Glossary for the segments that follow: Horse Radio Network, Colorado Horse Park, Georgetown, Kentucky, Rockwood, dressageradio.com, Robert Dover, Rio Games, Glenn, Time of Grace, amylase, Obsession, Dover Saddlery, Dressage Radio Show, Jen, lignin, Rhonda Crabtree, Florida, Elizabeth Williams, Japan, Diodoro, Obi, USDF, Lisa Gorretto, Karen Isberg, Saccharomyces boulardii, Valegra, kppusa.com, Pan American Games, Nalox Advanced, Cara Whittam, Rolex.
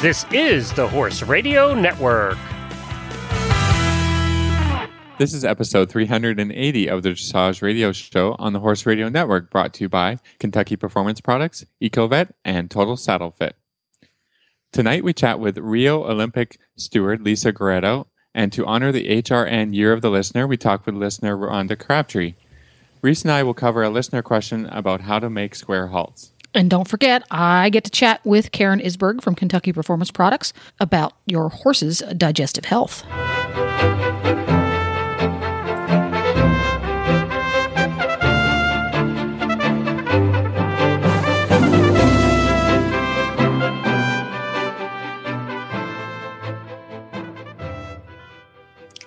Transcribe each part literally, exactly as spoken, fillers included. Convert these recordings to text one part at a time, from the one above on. This is the Horse Radio Network. This is episode three hundred eighty of the Dressage Radio Show on the Horse Radio Network, brought to you by Kentucky Performance Products, EcoVet, and Total Saddle Fit. Tonight we chat with Rio Olympic steward Lisa Gorretto, and to honor the H R N Year of the Listener, we talk with listener Rhonda Crabtree. Reese and I will cover a listener question about how to make square halts. And don't forget, I get to chat with Karen Isberg from Kentucky Performance Products about your horse's digestive health.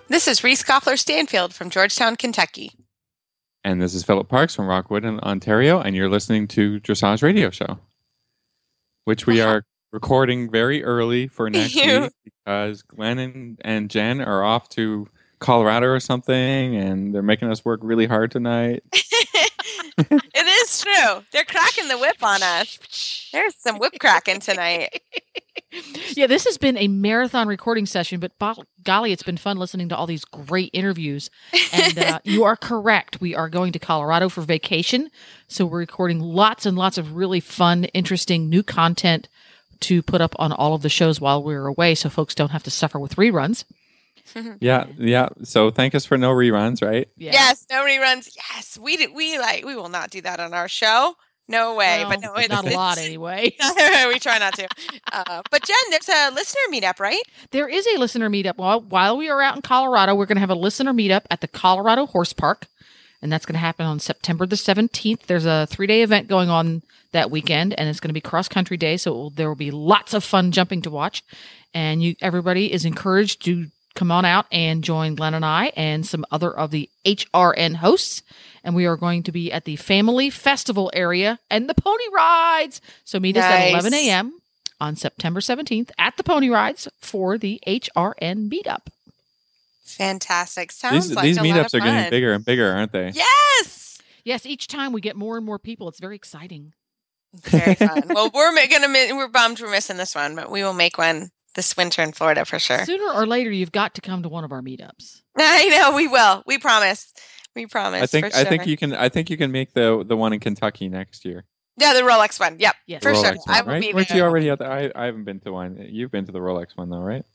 This is Reese Koffler-Stanfield from Georgetown, Kentucky. And this is Philip Parks from Rockwood in Ontario, and you're listening to Dressage Radio Show, which we are recording very early for next week because Glenn and, and Jen are off to Colorado or something, and they're making us work really hard tonight. It is true. They're cracking the whip on us. There's some whip cracking tonight. Yeah, this has been a marathon recording session, but bo- golly, it's been fun listening to all these great interviews. And uh, you are correct. We are going to Colorado for vacation. So we're recording lots and lots of really fun, interesting new content to put up on all of the shows while we're away, so folks don't have to suffer with reruns. yeah, yeah. So thank us for no reruns, right? Yeah. Yes, no reruns. Yes, we did, we like we will not do that on our show. No way. Well, but no, it's not a lot anyway. We try not to. Uh, but Jen, there's a listener meetup, right? There is a listener meetup. While while we are out in Colorado, we're going to have a listener meetup at the Colorado Horse Park, and that's going to happen on September the seventeenth. There's a three day event going on that weekend, and it's going to be cross country day, so it will, there will be lots of fun jumping to watch, and you everybody is encouraged to come on out and join Glenn and I and some other of the H R N hosts. And we are going to be at the Family Festival area and the Pony Rides. So meet nice. us at eleven a.m. on September seventeenth at the Pony Rides for the H R N meetup. Fantastic. Sounds these, like these a meetups lot of are fun. Getting bigger and bigger, aren't they? Yes. Yes. Each time we get more and more people. It's very exciting. Very fun. Well, we're gonna we're bummed we're missing this one, but we will make one this winter in Florida for sure. Sooner or later, you've got to come to one of our meetups. I know we will. We promise. We promise. I think. For sure. I think you can. I think you can make the the one in Kentucky next year. Yeah, the Rolex one. Yep. Yeah, for Rolex sure. One, I will right? be. Weren't there. You already out there? I, I haven't been to one. You've been to the Rolex one though, right?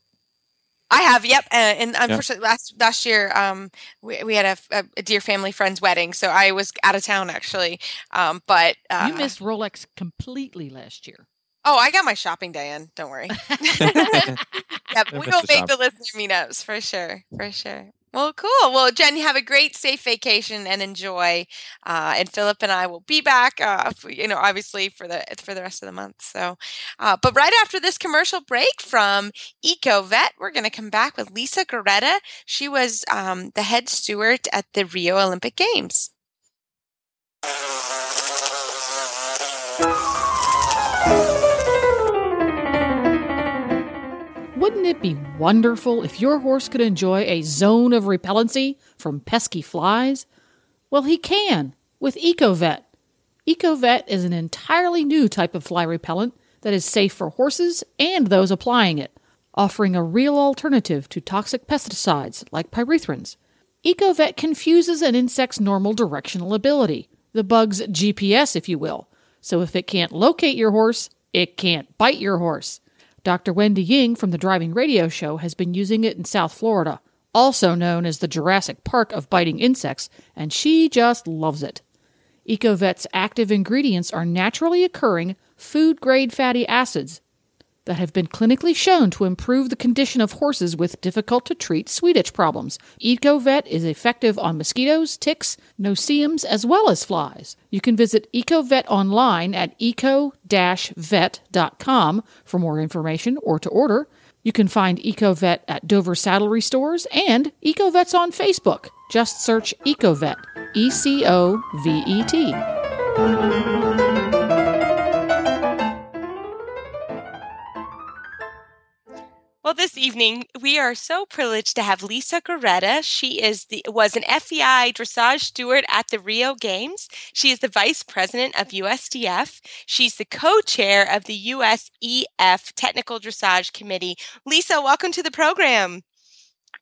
I have. Yep. Uh, and unfortunately, yep. last last year, um, we we had a, a dear family friend's wedding, so I was out of town actually. Um, but uh, you missed Rolex completely last year. Oh, I got my shopping day in. Don't worry. Yep, we will make the listener meetups for sure. For sure. Well, cool. Well, Jen, have a great, safe vacation and enjoy. Uh, and Philip and I will be back, uh, for, you know, obviously for the for the rest of the month. So, uh, but right after this commercial break from EcoVet, we're going to come back with Lisa Gorretto. She was um, the head steward at the Rio Olympic Games. Wouldn't it be wonderful if your horse could enjoy a zone of repellency from pesky flies? Well, he can with EcoVet. EcoVet is an entirely new type of fly repellent that is safe for horses and those applying it, offering a real alternative to toxic pesticides like pyrethrins. EcoVet confuses an insect's normal directional ability, the bug's G P S, if you will. So if it can't locate your horse, it can't bite your horse. Doctor Wendy Ying from the Driving Radio Show has been using it in South Florida, also known as the Jurassic Park of biting insects, and she just loves it. EcoVet's active ingredients are naturally occurring food-grade fatty acids that have been clinically shown to improve the condition of horses with difficult-to-treat sweet itch problems. EcoVet is effective on mosquitoes, ticks, noceums, as well as flies. You can visit EcoVet online at eco dash vet dot com for more information or to order. You can find EcoVet at Dover Saddlery stores, and EcoVet's on Facebook. Just search EcoVet, E C O V E T. Well, this evening, we are so privileged to have Lisa Gorretto. She is the was an F E I dressage steward at the Rio Games. She is the vice president of U S D F. She's the co-chair of the U S E F Technical Dressage Committee. Lisa, welcome to the program.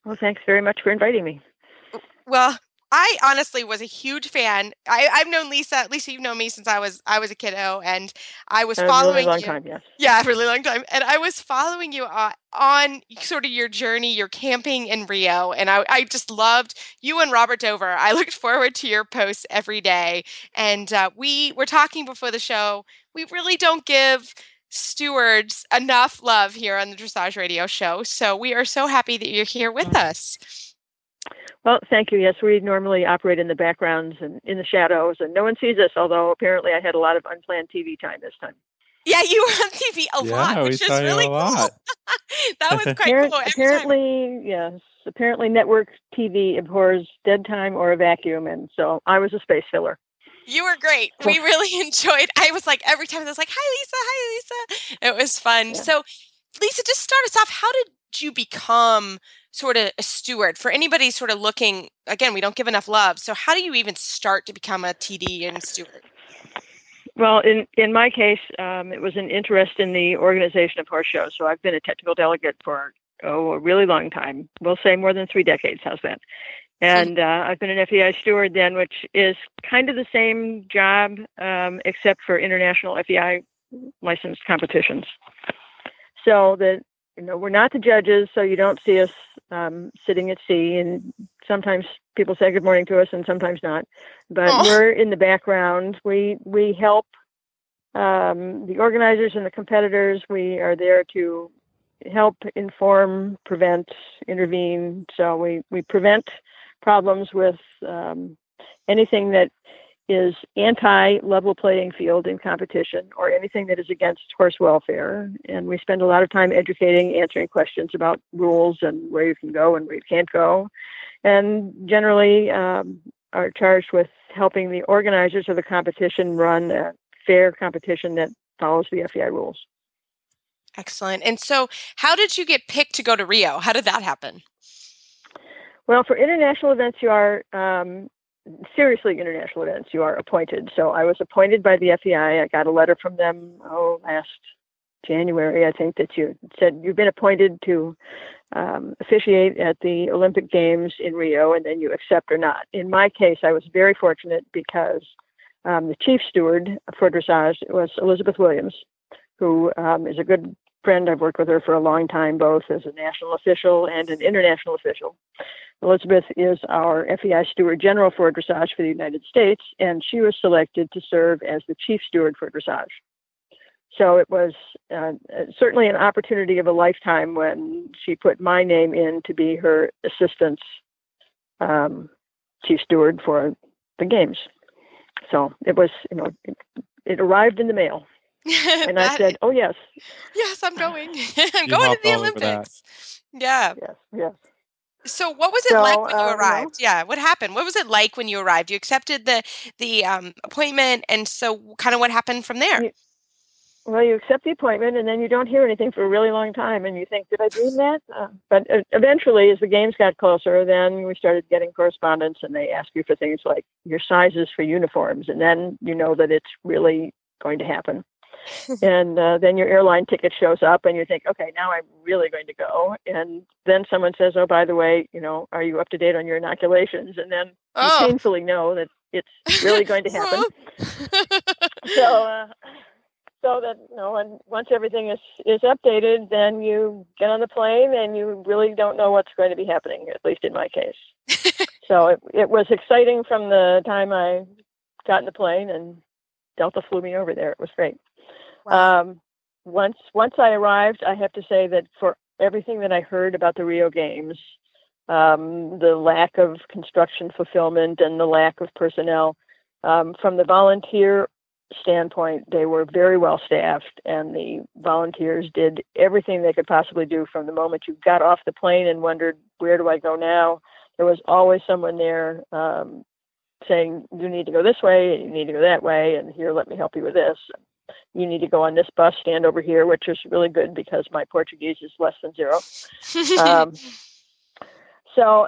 Well, thanks very much for inviting me. Well, I honestly was a huge fan. I, I've known Lisa, Lisa, you've known me since I was I was a kiddo, and I was a following really long you. Time, yes. Yeah, a really long time. And I was following you on, on sort of your journey, your camping in Rio, and I, I just loved you and Robert Dover. I looked forward to your posts every day, and uh, we were talking before the show, we really don't give stewards enough love here on the Dressage Radio Show, so we are so happy that you're here with us. Well, thank you. Yes, we normally operate in the backgrounds and in the shadows, and no one sees us, although apparently I had a lot of unplanned T V time this time. Yeah, you were on T V a yeah, lot, which is really cool. That was quite Appar- cool. Every apparently, time. yes, apparently network T V abhors dead time or a vacuum, and so I was a space filler. You were great. We really enjoyed. I was like, every time I was like, hi, Lisa, hi, Lisa. It was fun. Yeah. So, Lisa, just start us off. How did you become sort of a steward for anybody sort of looking? Again, we don't give enough love. So how do you even start to become a T D and steward? Well, in, in my case, um, it was an interest in the organization of horse shows. So I've been a technical delegate for, oh, a really long time. We'll say more than three decades. How's that? And uh, I've been an F E I steward then, which is kind of the same job, um, except for international F E I licensed competitions. So that, you know, we're not the judges, so you don't see us um, sitting at sea. And sometimes people say good morning to us, and sometimes not. But Aww. We're in the background. We we help um, the organizers and the competitors. We are there to help inform, prevent, intervene. So we we prevent problems with um, anything that is anti-level playing field in competition or anything that is against horse welfare. And we spend a lot of time educating, answering questions about rules and where you can go and where you can't go. And generally um, are charged with helping the organizers of the competition run a fair competition that follows the F E I rules. Excellent. And so how did you get picked to go to Rio? How did that happen? Well, for international events, you are, um, seriously international events, you are appointed. So I was appointed by the F E I. I got a letter from them, oh, last January, I think, that you said you've been appointed to um, officiate at the Olympic Games in Rio, and then you accept or not. In my case, I was very fortunate because um, the chief steward for dressage was Elizabeth Williams, who um, is a good friend. I've worked with her for a long time, both as a national official and an international official. Elizabeth is our F E I Steward General for Dressage for the United States, and she was selected to serve as the Chief Steward for Dressage. So it was uh, certainly an opportunity of a lifetime when she put my name in to be her assistant um, Chief Steward for the Games. So it was, you know, it, it arrived in the mail. And I said, oh, yes. Yes, I'm going. I'm going to the Olympics. Yeah. Yes, yes. So what was it so, like when you uh, arrived? You know, yeah. What happened? What was it like when you arrived? You accepted the, the um, appointment. And so kind of what happened from there? You, well, you accept the appointment and then you don't hear anything for a really long time. And you think, did I dream that? Uh, but uh, eventually, as the games got closer, then we started getting correspondence and they ask you for things like your sizes for uniforms. And then you know that it's really going to happen. And uh, then your airline ticket shows up and you think, okay, now I'm really going to go. And then someone says, oh, by the way, you know, are you up to date on your inoculations? And then oh. you painfully know that it's really going to happen. so uh, so that, you know, and once everything is, is updated, then you get on the plane and you really don't know what's going to be happening, at least in my case. So it, it was exciting from the time I got in the plane and Delta flew me over there. It was great. Wow. Um, once once I arrived, I have to say that for everything that I heard about the Rio Games, um, the lack of construction fulfillment and the lack of personnel, um, from the volunteer standpoint, they were very well staffed, and the volunteers did everything they could possibly do from the moment you got off the plane and wondered, where do I go now? There was always someone there um, saying, you need to go this way, you need to go that way, and here, let me help you with this. you need to go on this bus, stand over here, which is really good because my Portuguese is less than zero. Um, so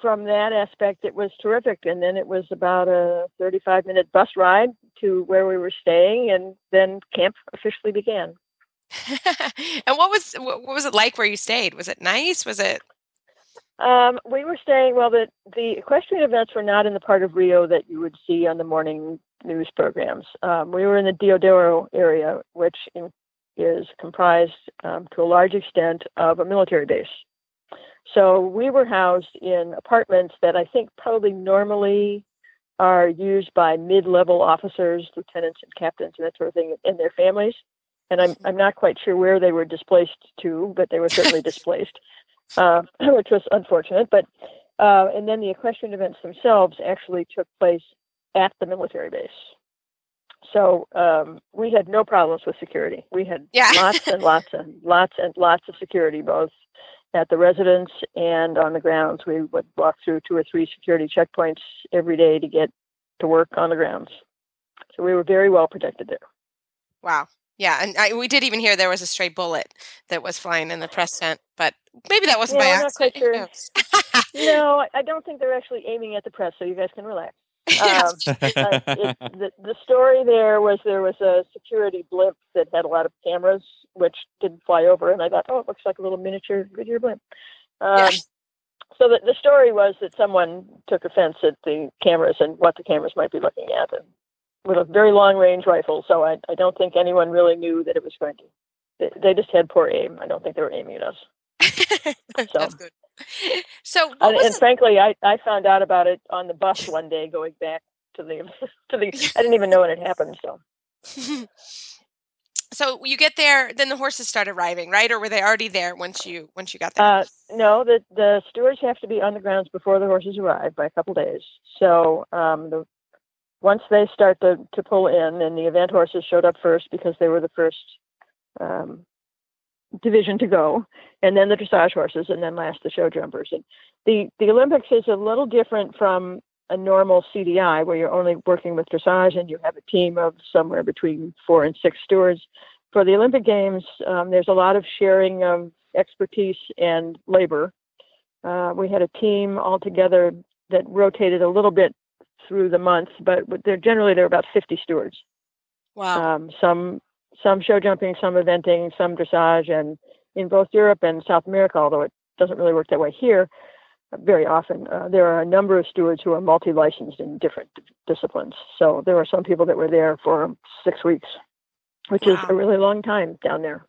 from that aspect, it was terrific. And then it was about a thirty-five minute bus ride to where we were staying, and then camp officially began. And what was, what was it like where you stayed? Was it nice? Was it? Um, we were staying, well, the, the equestrian events were not in the part of Rio that you would see on the morning news programs. Um, we were in the Diodoro area, which in, is comprised um, to a large extent of a military base. So we were housed in apartments that I think probably normally are used by mid-level officers, lieutenants and captains and that sort of thing, and their families. And I'm I'm not quite sure where they were displaced to, but they were certainly displaced. Uh, which was unfortunate, but uh, and then the equestrian events themselves actually took place at the military base. So um, we had no problems with security. We had yeah. lots and lots and lots and lots of security, both at the residence and on the grounds. We would walk through two or three security checkpoints every day to get to work on the grounds. So we were very well protected there. Wow. Yeah, and I, we did even hear there was a stray bullet that was flying in the press tent, but maybe that wasn't yeah, by accident. Sure. No, I don't think they're actually aiming at the press, so you guys can relax. Um, uh, it, the, the story there was there was a security blimp that had a lot of cameras, which didn't fly over, and I thought, oh, it looks like a little miniature Goodyear blimp. Um, yeah. So the, the story was that someone took offense at the cameras and what the cameras might be looking at, and with a very long-range rifle, so I, I don't think anyone really knew that it was going to. They, they just had poor aim. I don't think they were aiming at us. So, that's good. So, and, and frankly, I, I found out about it on the bus one day going back to the to the. I didn't even know when it happened. So, so you get there, then the horses start arriving, right? Or were they already there once you once you got there? Uh, no, the the stewards have to be on the grounds before the horses arrive by a couple days. So um, the. Once they start to, to pull in, and the event horses showed up first because they were the first um, division to go, and then the dressage horses, and then last the show jumpers. And the, the Olympics is a little different from a normal C D I where you're only working with dressage and you have a team of somewhere between four and six stewards. For the Olympic Games, um, there's a lot of sharing of expertise and labor. Uh, we had a team all together that rotated a little bit through the month, but they're generally, there are about fifty stewards. Wow. Um, some, some show jumping, some eventing, some dressage, and in both Europe and South America, although it doesn't really work that way here very often, uh, there are a number of stewards who are multi-licensed in different d- disciplines. So there are some people that were there for six weeks, which wow. is a really long time down there.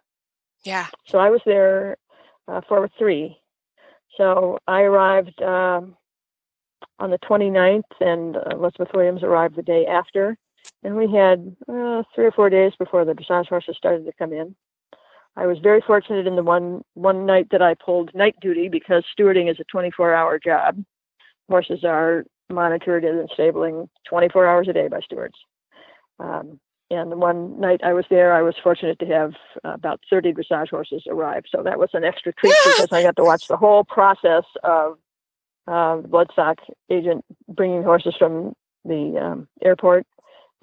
Yeah. So I was there uh, for three. So I arrived, um, on the twenty-ninth, and Elizabeth Williams arrived the day after. And we had uh, three or four days before the dressage horses started to come in. I was very fortunate in the one one night that I pulled night duty, because stewarding is a twenty-four hour job. Horses are monitored and stabling twenty-four hours a day by stewards. Um, and the one night I was there, I was fortunate to have uh, about thirty dressage horses arrive. So that was an extra treat because I got to watch the whole process of Uh, the bloodstock agent bringing horses from the um, airport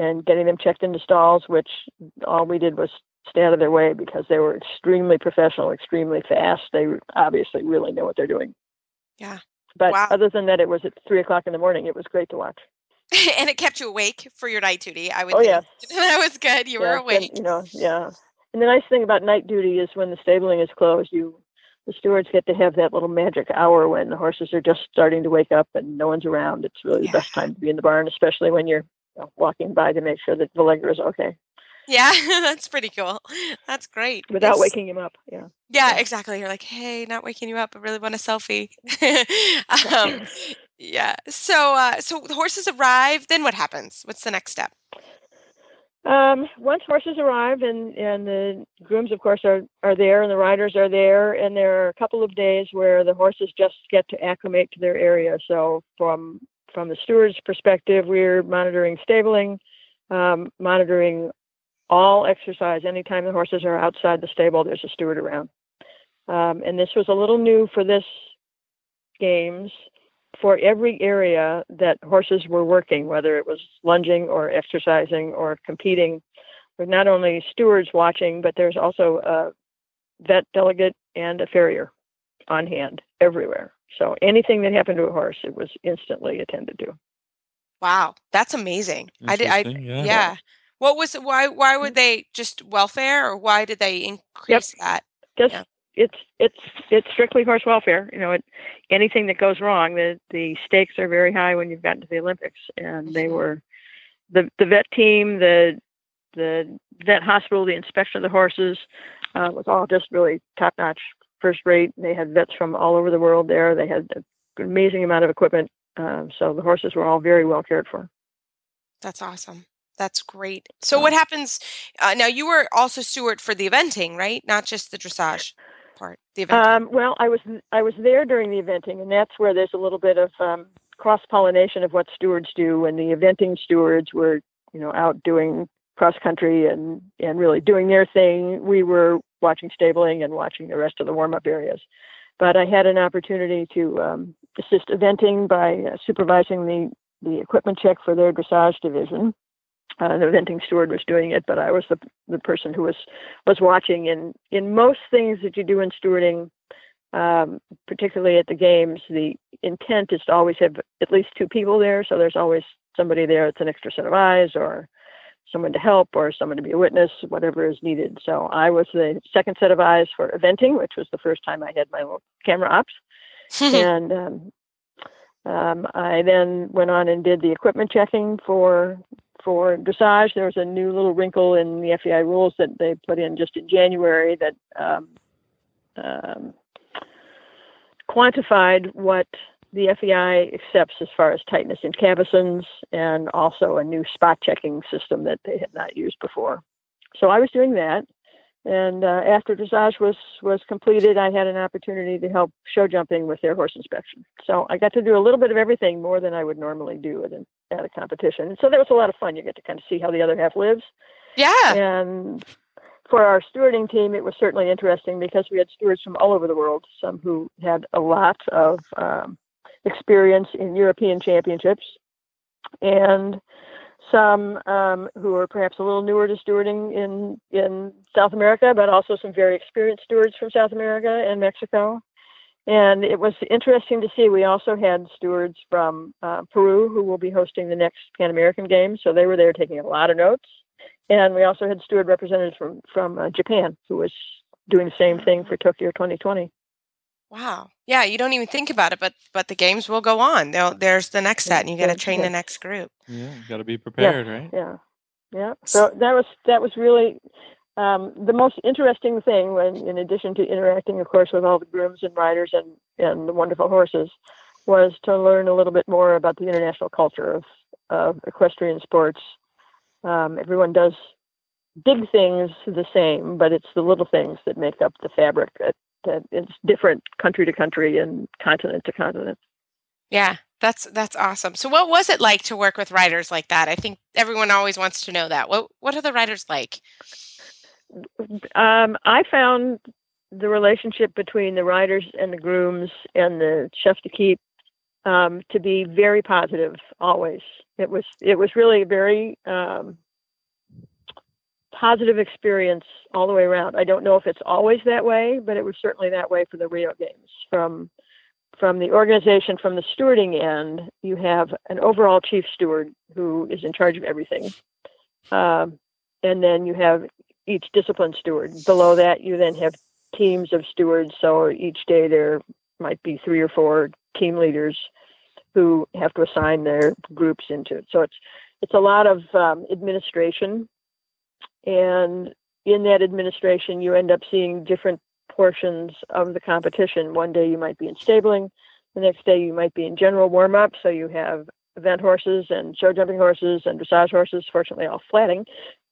and getting them checked into stalls, which all we did was stay out of their way because they were extremely professional, extremely fast. They obviously really know what they're doing. Yeah. But wow. other than that, it was at three o'clock in the morning. It was great to watch. And it kept you awake for your night duty. I would oh, think. Yeah. That was good. You yeah, were awake. And, you know, yeah. And the nice thing about night duty is when the stabling is closed, you The stewards get to have that little magic hour when the horses are just starting to wake up and no one's around. It's really yeah. the best time to be in the barn, especially when you're you know, walking by to make sure that Valegra is okay. Yeah, that's pretty cool. That's great. Without it's... waking him up. Yeah. yeah. Yeah, exactly. You're like, hey, not waking you up. I really want a selfie. um, yeah. So, uh, so the horses arrive. Then what happens? What's the next step? Um, once horses arrive and, and the grooms, of course, are, are there and the riders are there, and there are a couple of days where the horses just get to acclimate to their area. So from from the steward's perspective, we're monitoring stabling, um, monitoring all exercise. Anytime the horses are outside the stable, there's a steward around. Um, and this was a little new for this games. For every area that horses were working, whether it was lunging or exercising or competing, There's not only stewards watching, but there's also a vet delegate and a farrier on hand everywhere. So anything that happened to a horse, it was instantly attended to. Wow, that's amazing. I did. I, yeah. yeah. What was why? Why would they just welfare, or why did they increase yep. that? Just yeah. it's it's it's strictly horse welfare. You know, it, anything that goes wrong, the the stakes are very high when you've gotten to the Olympics, and they were the the vet team, the the vet hospital, the inspection of the horses uh, was all just really top notch, first rate. They had vets from all over the world there. They had an amazing amount of equipment. Um, so the horses were all very well cared for. That's awesome. That's great. So yeah. what happens uh, now? You were also steward for the eventing, right? Not just the dressage part. The eventing. Um, well, I was I was there during the eventing, and that's where there's a little bit of um, cross pollination of what stewards do. And the eventing stewards were, you know, out doing cross country and and really doing their thing. We were watching stabling and watching the rest of the warm up areas. But I had an opportunity to um, assist eventing by uh, supervising the, the equipment check for their dressage division. Uh, the eventing steward was doing it, but I was the the person who was, was watching. And in most things that you do in stewarding, um, particularly at the games, the intent is to always have at least two people there. So there's always somebody there that's an extra set of eyes, or someone to help, or someone to be a witness, whatever is needed. So I was the second set of eyes for eventing, which was the first time I had my little camera ops. and um, um, I then went on and did the equipment checking for for dressage. There was a new little wrinkle in the F E I rules that they put in just in January that um, um, quantified what the F E I accepts as far as tightness in cavesons, and also a new spot checking system that they had not used before. So I was doing that. And uh, after dressage was, was completed, I had an opportunity to help show jumping with their horse inspection. So I got to do a little bit of everything, more than I would normally do at, an, at a competition. And so that was a lot of fun. You get to kind of see how the other half lives. Yeah. And for our stewarding team, it was certainly interesting because we had stewards from all over the world, some who had a lot of um, experience in European championships, and some um, who are perhaps a little newer to stewarding in, in South America, but also some very experienced stewards from South America and Mexico. And it was interesting to see. We also had stewards from uh, Peru, who will be hosting the next Pan American Games. So they were there taking a lot of notes. And we also had steward representatives from, from uh, Japan, who was doing the same thing for Tokyo twenty twenty. Wow. Yeah, you don't even think about it, but but the games will go on. They'll, there's the next set, and you got to train the next group. Yeah, you got to be prepared, yeah, right? Yeah, yeah. So that was that was really um, the most interesting thing. When, in addition to interacting, of course, with all the grooms and riders and, and the wonderful horses, was to learn a little bit more about the international culture of of equestrian sports. Um, everyone does big things the same, but it's the little things that make up the fabric. That, that it's different country to country and continent to continent. Yeah, that's that's awesome. So what was it like to work with riders like that? I think everyone always wants to know that. What what are the riders like? Um, I found the relationship between the riders and the grooms and the chefs de keep um, to be very positive always. It was, it was really a very um, positive experience all the way around. I don't know if it's always that way, but it was certainly that way for the Rio Games. From from the organization, from the stewarding end, you have an overall chief steward who is in charge of everything. Um, and then you have each discipline steward. Below that, you then have teams of stewards. So each day there might be three or four team leaders who have to assign their groups into it. So it's, it's a lot of um, administration. And in that administration, you end up seeing different portions of the competition. One day you might be in stabling. The next day you might be in general warm-up. So you have event horses and show jumping horses and dressage horses, fortunately all flatting.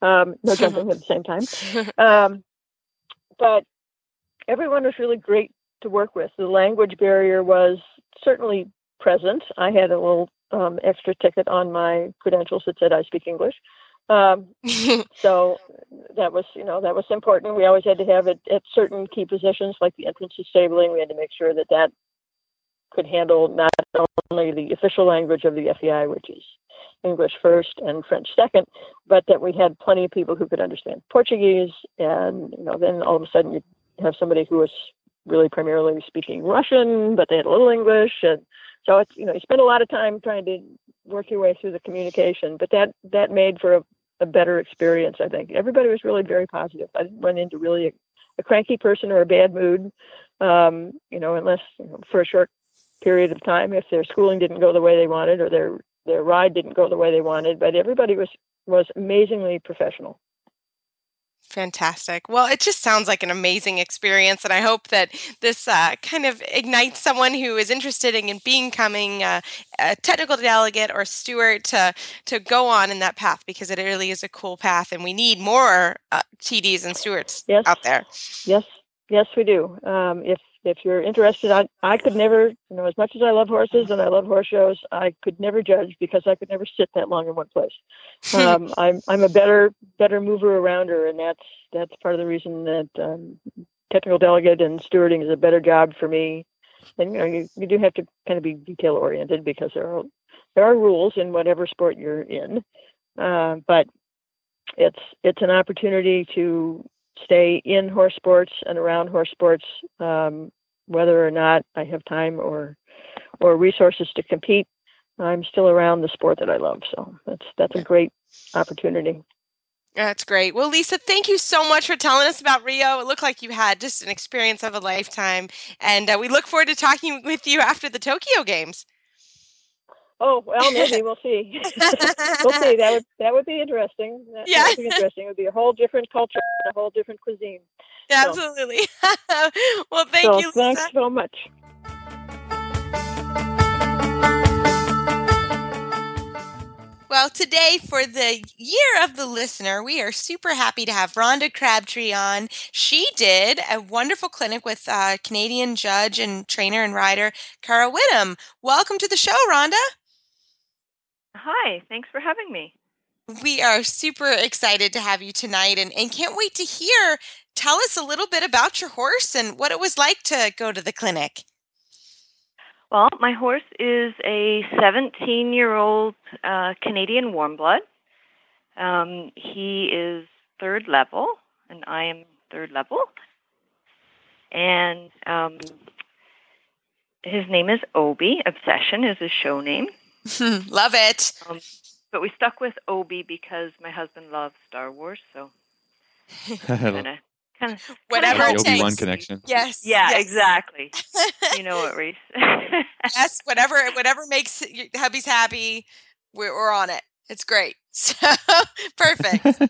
Um, no jumping at the same time. Um, but everyone was really great to work with. The language barrier was certainly present. I had a little um, extra ticket on my credentials that said I speak English. Um, so that was, you know, that was important. We always had to have it at certain key positions, like the entrance to stabling. We had to make sure that that could handle not only the official language of the F E I, which is English first and French second, but that we had plenty of people who could understand Portuguese. And, you know, then all of a sudden you have somebody who was really primarily speaking Russian, but they had a little English. And so it's, you know, you spend a lot of time trying to work your way through the communication, but that, that made for a, a better experience. I think everybody was really very positive. I didn't run into really a, a cranky person or a bad mood, um, you know, unless you know, for a short period of time, if their schooling didn't go the way they wanted or their, their ride didn't go the way they wanted, but everybody was, was amazingly professional. Fantastic. Well, it just sounds like an amazing experience. And I hope that this uh, kind of ignites someone who is interested in being coming uh, a technical delegate or steward to, to go on in that path, because it really is a cool path. And we need more uh, T Ds and stewards yes. out there. Yes, yes, we do. Um, if if you're interested, I, I could never, you know, as much as I love horses and I love horse shows, I could never judge because I could never sit that long in one place. Um, I'm I'm a better better mover arounder, and that's that's part of the reason that um, technical delegate and stewarding is a better job for me. And you know, you, you do have to kind of be detail oriented because there are there are rules in whatever sport you're in, uh, but it's it's an opportunity to stay in horse sports and around horse sports, um, whether or not I have time or or resources to compete. I'm still around the sport that I love. So that's that's a great opportunity. That's great. Well, Lisa, thank you so much for telling us about Rio. It looked like you had just an experience of a lifetime. And uh, we look forward to talking with you after the Tokyo Games. Oh, well, maybe we'll see. We'll see. That would that would be interesting. That yeah. would be interesting. It would be a whole different culture, a whole different cuisine. Yeah, so. Absolutely. Well, thank so, you, Lisa. Thanks so much. Well, today for the Year of the Listener, we are super happy to have Rhonda Crabtree on. She did a wonderful clinic with uh, Canadian judge and trainer and rider, Cara Whittam. Welcome to the show, Rhonda. Hi, thanks for having me. We are super excited to have you tonight and, and can't wait to hear. Tell us a little bit about your horse and what it was like to go to the clinic. Well, my horse is a seventeen-year-old uh, Canadian warmblood. Um, he is third level, and I am third level. And um, his name is Obi. Obsession is his show name. Love it. Um, but we stuck with Obi because my husband loves Star Wars, so kinda, kinda, whatever kinda it takes. Obi-Wan connection. Yes. Yeah, yes. Exactly. You know what, Reese? Yes, whatever whatever makes your hubby's happy, we're, we're on it. It's great. So perfect.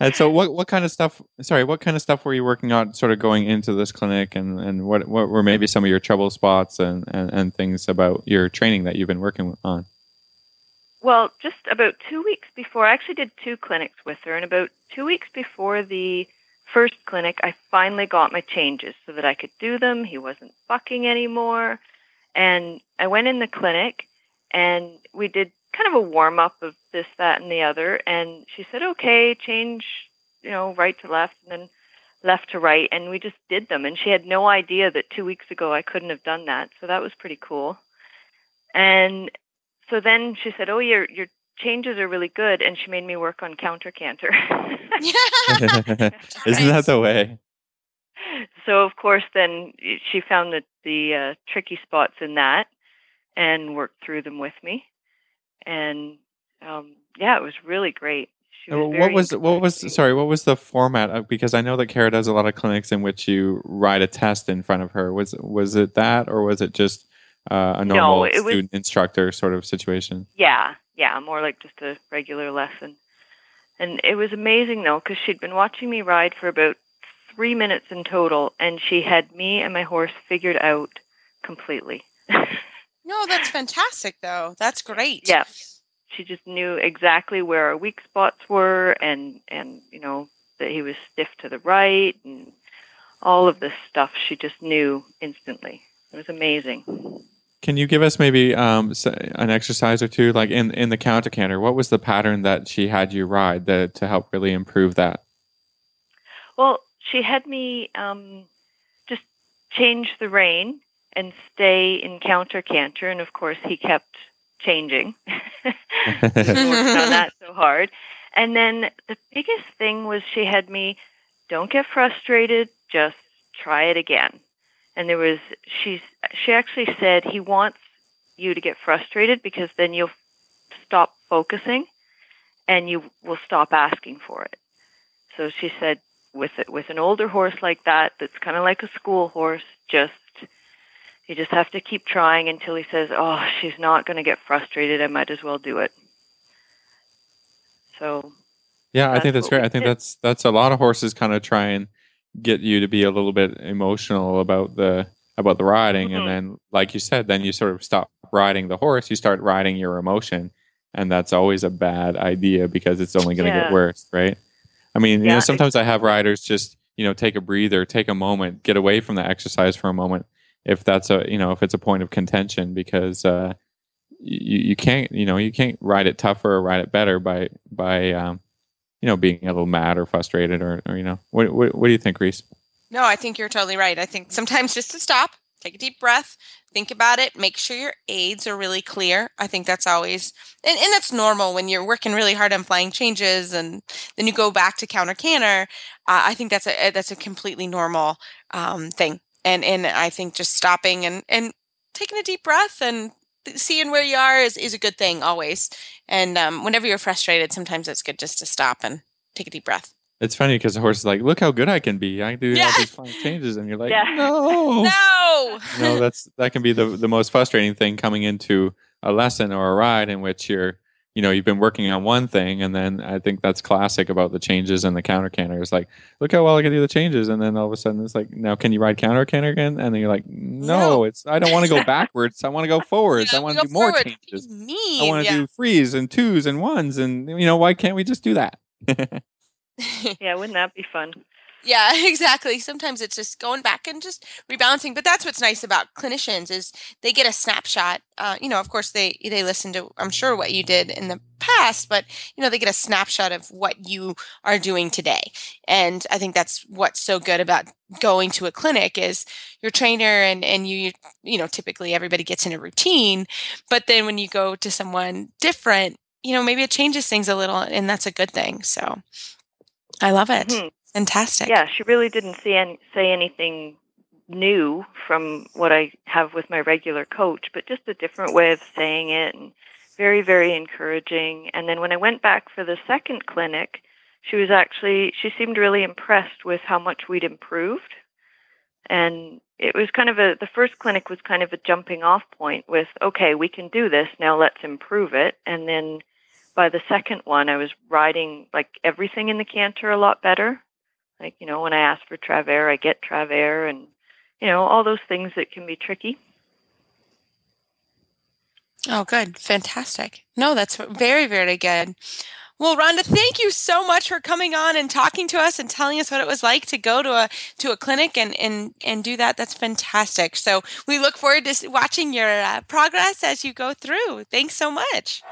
And so, what what kind of stuff? Sorry, what kind of stuff were you working on, sort of going into this clinic, and, and what what were maybe some of your trouble spots and, and, and things about your training that you've been working on? Well, just about two weeks before, I actually did two clinics with her, and about two weeks before the first clinic, I finally got my changes so that I could do them. He wasn't bucking anymore. And I went in the clinic and we did kind of a warm up of this, that, and the other. And she said, okay, change, you know, right to left and then left to right. And we just did them. And she had no idea that two weeks ago I couldn't have done that. So that was pretty cool. And so then she said, oh, your your changes are really good. And she made me work on counter canter. Isn't that the way? So, of course, then she found the, the uh, tricky spots in that and worked through them with me. And, um, yeah, it was really great. She was what was, what was, sorry, what was the format of, because I know that Cara does a lot of clinics in which you ride a test in front of her. Was, was it that, or was it just uh, a normal no, student was, instructor sort of situation? Yeah. Yeah. More like just a regular lesson. And it was amazing, though, because she'd been watching me ride for about three minutes in total, and she had me and my horse figured out completely. No, that's fantastic, though. That's great. Yeah. She just knew exactly where our weak spots were, and, and you know, that he was stiff to the right, and all of this stuff she just knew instantly. It was amazing. Can you give us maybe um, an exercise or two, like in, in the counter canter? What was the pattern that she had you ride that, to help really improve that? Well, she had me um, just change the rein and stay in counter canter, and of course he kept changing. We've worked on that so hard. And then the biggest thing was she had me, don't get frustrated, just try it again. And there was, she's, she actually said, he wants you to get frustrated because then you'll stop focusing and you will stop asking for it. So she said, with it, with an older horse like that, that's kind of like a school horse, just, you just have to keep trying until he says, oh, she's not going to get frustrated, I might as well do it. So yeah, I think that's great. I think that's, that's a lot of horses kind of try and get you to be a little bit emotional about the, about the riding. Mm-hmm. And then, like you said, then you sort of stop riding the horse, you start riding your emotion. And that's always a bad idea because it's only going to yeah. get worse. Right. I mean, yeah, you know, sometimes I have riders just, you know, take a breather, take a moment, get away from the exercise for a moment. If that's a, you know, if it's a point of contention, because, uh, You, you can't, you know, you can't ride it tougher or ride it better by, by, um, you know, being a little mad or frustrated or, or you know, what, what, what do you think, Reese? No, I think you're totally right. I think sometimes just to stop, take a deep breath, think about it, make sure your aids are really clear. I think that's always, and, and that's normal when you're working really hard on flying changes and then you go back to counter canter. Uh, I think that's a, that's a completely normal, um, thing. And, and I think just stopping and, and taking a deep breath and seeing where you are is, is a good thing always. And um, whenever you're frustrated, sometimes it's good just to stop and take a deep breath. It's funny because the horse is like, look how good I can be. I can do yeah. all these fine changes. And you're like, yeah. no. No. No, that's that can be the, the most frustrating thing coming into a lesson or a ride in which you're, you know, you've been working on one thing. And then I think that's classic about the changes and the counter canter. It's like, look how well I can do the changes. And then all of a sudden it's like, now can you ride counter canter again? And then you're like, no, no. it's, I don't want to go backwards. I want to go forwards. Yeah, I want to do more forward. Changes. I want to yeah. do threes and twos and ones. And you know, why can't we just do that? Yeah. Wouldn't that be fun? Yeah, exactly. Sometimes it's just going back and just rebalancing. But that's what's nice about clinicians is they get a snapshot. Uh, you know, of course, they, they listen to, I'm sure, what you did in the past, but, you know, they get a snapshot of what you are doing today. And I think that's what's so good about going to a clinic is your trainer and, and you, you know, typically everybody gets in a routine. But then when you go to someone different, you know, maybe it changes things a little. And that's a good thing. So I love it. Mm-hmm. Fantastic. Yeah, she really didn't see any, say anything new from what I have with my regular coach, but just a different way of saying it and very, very encouraging. And then when I went back for the second clinic, she was actually, she seemed really impressed with how much we'd improved. And it was kind of a, the first clinic was kind of a jumping off point with, okay, we can do this, now let's improve it. And then by the second one, I was riding like everything in the canter a lot better. Like, you know, when I ask for travers, I get travers and, you know, all those things that can be tricky. Oh, good. Fantastic. No, that's very, very good. Well, Rhonda, thank you so much for coming on and talking to us and telling us what it was like to go to a to a clinic and and, and do that. That's fantastic. So we look forward to watching your uh, progress as you go through. Thanks so much.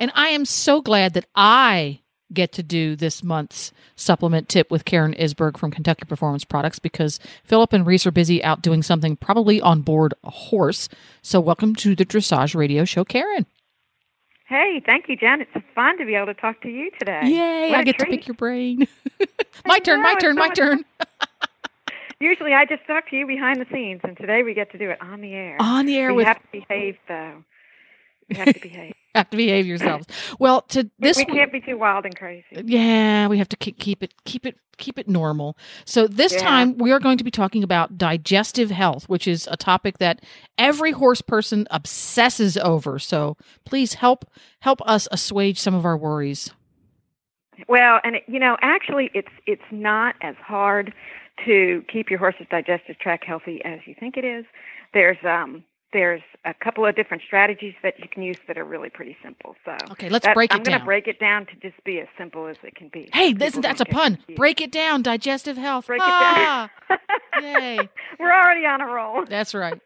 And I am so glad that I get to do this month's supplement tip with Karen Isberg from Kentucky Performance Products because Philip and Reese are busy out doing something probably on board a horse. So welcome to the Dressage Radio Show, Karen. Hey, thank you, Jen. It's fun to be able to talk to you today. Yay, what I get treat. to pick your brain. my, turn, know, my turn, my turn, my turn. Usually I just talk to you behind the scenes, and today we get to do it on the air. On the air. We with... have to behave, though. We have to behave. Have to behave yourselves. Well, to this we can't be too wild and crazy. Yeah, we have to keep it, keep it, keep it normal. So this yeah. time we are going to be talking about digestive health, which is a topic that every horse person obsesses over. So please help help us assuage some of our worries. Well, and it, you know, actually, it's it's not as hard to keep your horse's digestive tract healthy as you think it is. There's um. There's a couple of different strategies that you can use that are really pretty simple. So okay, let's break it down. I'm going to break it down to just be as simple as it can be. Hey, listen, that's a pun. Break it down, digestive health. Break ah! it down. Yay. We're already on a roll. That's right.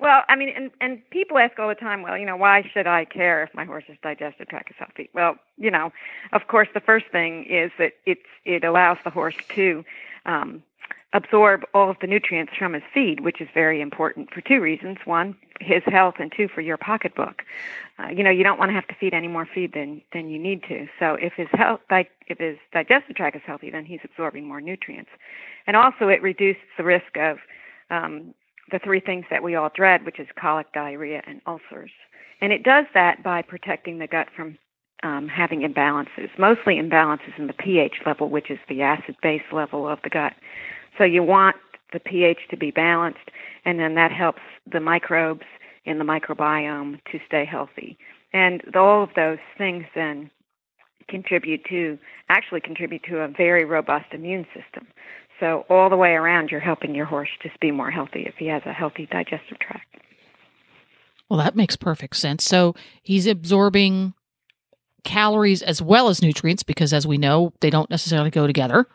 Well, I mean, and, and people ask all the time, well, you know, why should I care if my horse's digestive tract is healthy? Well, you know, of course, the first thing is that it's it allows the horse to um, absorb all of the nutrients from his feed, which is very important for two reasons. One, his health, and two, for your pocketbook. Uh, you know, you don't want to have to feed any more feed than, than you need to. So if his health, if his digestive tract is healthy, then he's absorbing more nutrients. And also it reduces the risk of um, the three things that we all dread, which is colic, diarrhea, and ulcers. And it does that by protecting the gut from Um, having imbalances, mostly imbalances in the pH level, which is the acid-base level of the gut. So you want the pH to be balanced, and then that helps the microbes in the microbiome to stay healthy. And all of those things then contribute to, actually contribute to a very robust immune system. So all the way around, you're helping your horse just be more healthy if he has a healthy digestive tract. Well, that makes perfect sense. So he's absorbing calories as well as nutrients, because as we know, they don't necessarily go together,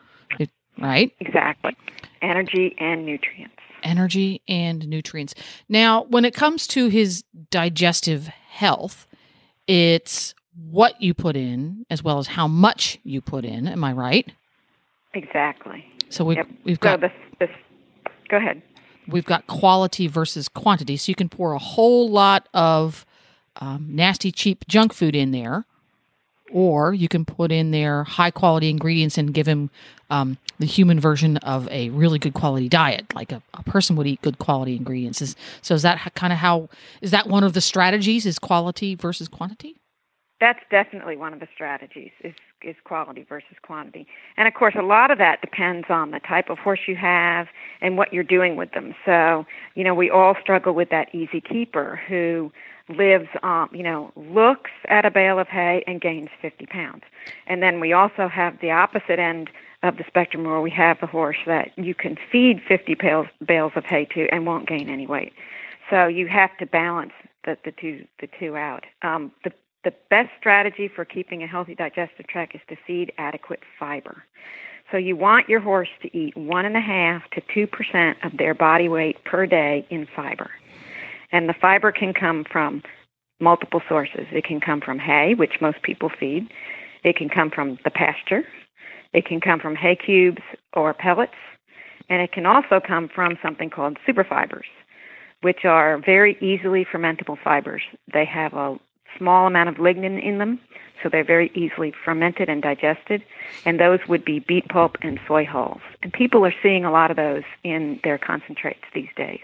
right? Exactly. Energy and nutrients. Energy and nutrients. Now, when it comes to his digestive health, it's what you put in as well as how much you put in. Am I right? Exactly. So we've, yep. we've got... So this, this, go ahead. We've got quality versus quantity. So you can pour a whole lot of um, nasty, cheap junk food in there, or you can put in their high-quality ingredients and give him um, the human version of a really good quality diet, like a, a person would eat good quality ingredients. Is, so is that kind of how, is that one of the strategies, is quality versus quantity? That's definitely one of the strategies, is, is quality versus quantity. And, of course, a lot of that depends on the type of horse you have and what you're doing with them. So, you know, we all struggle with that easy keeper who lives on, you know, looks at a bale of hay and gains fifty pounds. And then we also have the opposite end of the spectrum where we have the horse that you can feed fifty bales of hay to and won't gain any weight. So you have to balance the, the two the two out. Um, the the best strategy for keeping a healthy digestive tract is to feed adequate fiber. So you want your horse to eat one and a half to two percent of their body weight per day in fiber. And the fiber can come from multiple sources. It can come from hay, which most people feed. It can come from the pasture. It can come from hay cubes or pellets. And it can also come from something called superfibers, which are very easily fermentable fibers. They have a small amount of lignin in them, so they're very easily fermented and digested. And those would be beet pulp and soy hulls. And people are seeing a lot of those in their concentrates these days.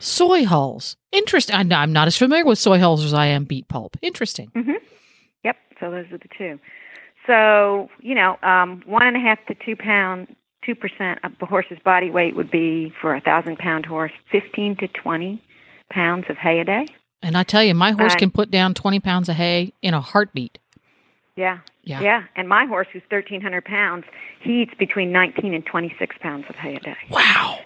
Soy hulls. Interesting. I'm not as familiar with soy hulls as I am beet pulp. Interesting. Mm-hmm. Yep. So those are the two. So, you know, um, one and a half to two pound, two percent of the horse's body weight would be, for a thousand pound horse, fifteen to twenty pounds of hay a day. And I tell you, my horse uh, can put down twenty pounds of hay in a heartbeat. Yeah. Yeah. Yeah. And my horse, who's thirteen hundred pounds, he eats between nineteen and twenty six pounds of hay a day. Wow.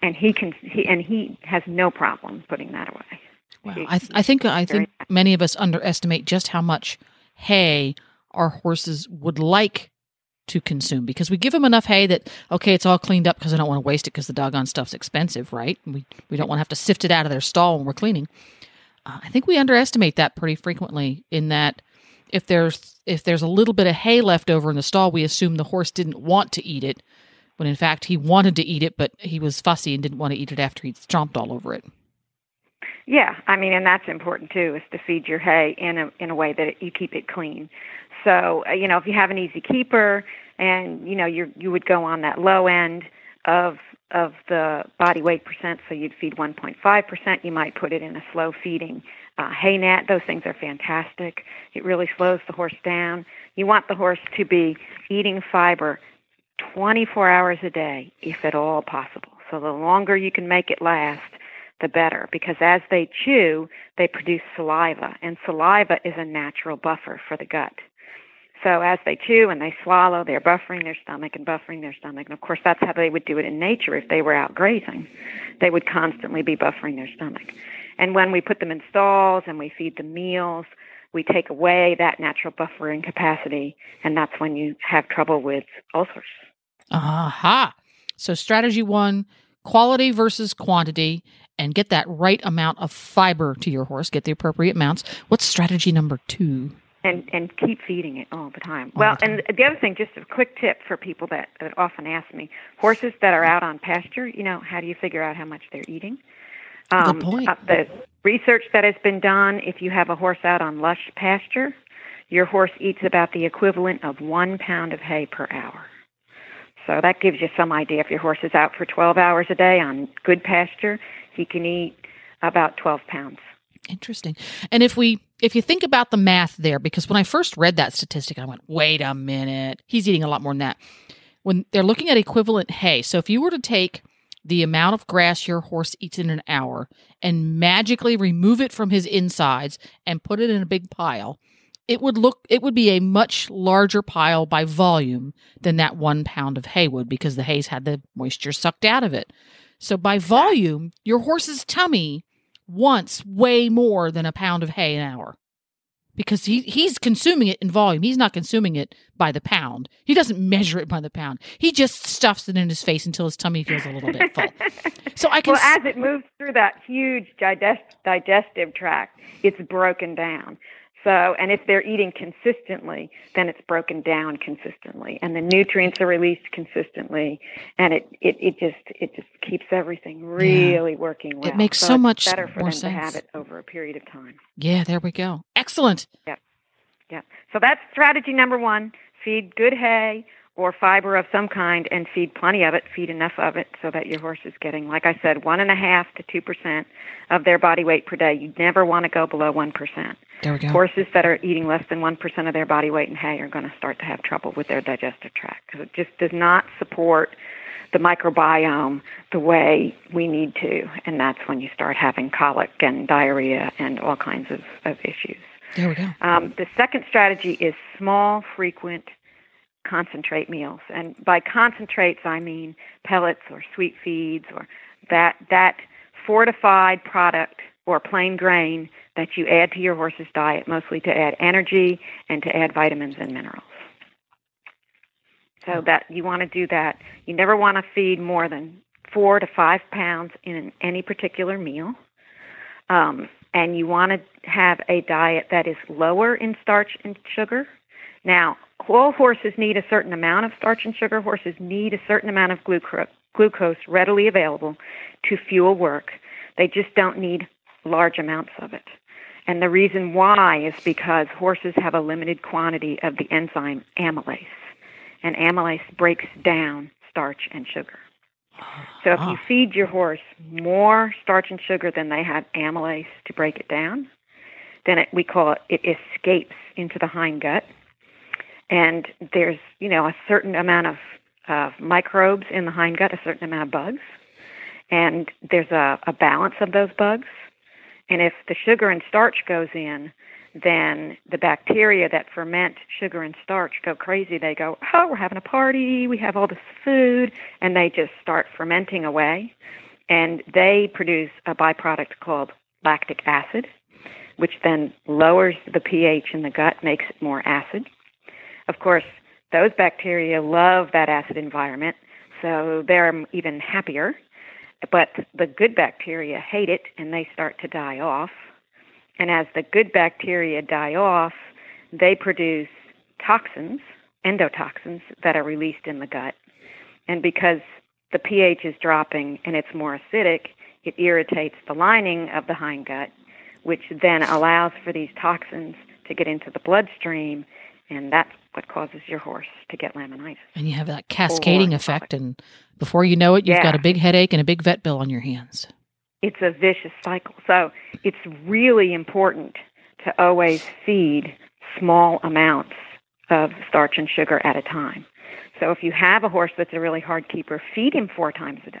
And he can, he, and he has no problem putting that away. Wow. He, I, th- I think I think happy. Many of us underestimate just how much hay our horses would like to consume, because we give them enough hay that, okay, it's all cleaned up because I don't want to waste it because the doggone stuff's expensive, right? We we don't want to have to sift it out of their stall when we're cleaning. Uh, I think we underestimate that pretty frequently, in that if there's if there's a little bit of hay left over in the stall, we assume the horse didn't want to eat it, when in fact he wanted to eat it, but he was fussy and didn't want to eat it after he'd stomped all over it. Yeah, I mean, and that's important too, is to feed your hay in a in a way that it, you keep it clean. So, you know, if you have an easy keeper, and, you know, you you would go on that low end of of the body weight percent, so you'd feed one point five percent, you might put it in a slow feeding uh, hay nat. Those things are fantastic. It really slows the horse down. You want the horse to be eating fiber twenty-four hours a day, if at all possible. So the longer you can make it last, the better, because as they chew, they produce saliva, and saliva is a natural buffer for the gut. So as they chew and they swallow, they're buffering their stomach and buffering their stomach. And, of course, that's how they would do it in nature if they were out grazing. They would constantly be buffering their stomach. And when we put them in stalls and we feed them meals, we take away that natural buffering capacity, and that's when you have trouble with ulcers. Aha. Uh-huh. So strategy one, quality versus quantity, and get that right amount of fiber to your horse. Get the appropriate amounts. What's strategy number two? And and keep feeding it all the time. Well, and the other thing, just a quick tip for people that, that often ask me, horses that are out on pasture, you know, how do you figure out how much they're eating? Um, Good point. Uh, the research that has been done, if you have a horse out on lush pasture, your horse eats about the equivalent of one pound of hay per hour. So that gives you some idea. If your horse is out for twelve hours a day on good pasture, he can eat about twelve pounds. Interesting. And if we if you think about the math there, because when I first read that statistic, I went, wait a minute, he's eating a lot more than that. When they're looking at equivalent hay, so if you were to take the amount of grass your horse eats in an hour and magically remove it from his insides and put it in a big pile, it would look it would be a much larger pile by volume than that one pound of hay would, because the hay's had the moisture sucked out of it. So by volume, your horse's tummy wants way more than a pound of hay an hour, because he, he's consuming it in volume. He's not consuming it by the pound. He doesn't measure it by the pound. He just stuffs it in his face until his tummy feels a little bit full. So I can. Well, as it moves through that huge digest, digestive tract, it's broken down. So, and if they're eating consistently, then it's broken down consistently, and the nutrients are released consistently, and it, it, it just it just keeps everything really yeah. working well. It makes so, so much better for more them sense. To have it over a period of time. Yeah, there we go. Excellent. Yeah, yeah. So that's strategy number one: feed good hay or fiber of some kind, and feed plenty of it. Feed enough of it so that your horse is getting, like I said, one and a half to two percent of their body weight per day. You never want to go below one percent. There we go. Horses that are eating less than one percent of their body weight in hay are going to start to have trouble with their digestive tract, because it just does not support the microbiome the way we need to, and that's when you start having colic and diarrhea and all kinds of, of issues. There we go. Um, the second strategy is small, frequent, concentrate meals, and by concentrates I mean pellets or sweet feeds or that that fortified product or plain grain that you add to your horse's diet, mostly to add energy and to add vitamins and minerals. So that you want to do that. You never want to feed more than four to five pounds in any particular meal. Um, and you want to have a diet that is lower in starch and sugar. Now, all horses need a certain amount of starch and sugar. Horses need a certain amount of glucose, glucose readily available to fuel work. They just don't need large amounts of it. And the reason why is because horses have a limited quantity of the enzyme amylase, and amylase breaks down starch and sugar. So if you feed your horse more starch and sugar than they have amylase to break it down, then it, we call it, it escapes into the hind gut. And there's, you know, a certain amount of uh, microbes in the hind gut, a certain amount of bugs, and there's a, a balance of those bugs. And if the sugar and starch goes in, then the bacteria that ferment sugar and starch go crazy. They go, oh, we're having a party, we have all this food, and they just start fermenting away. And they produce a byproduct called lactic acid, which then lowers the pH in the gut, makes it more acid. Of course, those bacteria love that acid environment, so they're even happier. But the good bacteria hate it, and they start to die off. And as the good bacteria die off, they produce toxins, endotoxins, that are released in the gut. And because the pH is dropping and it's more acidic, it irritates the lining of the hindgut, which then allows for these toxins to get into the bloodstream, and that's what causes your horse to get laminitis. And you have that cascading effect, and before you know it, you've yeah. got a big headache and a big vet bill on your hands. It's a vicious cycle. So it's really important to always feed small amounts of starch and sugar at a time. So if you have a horse that's a really hard keeper, feed him four times a day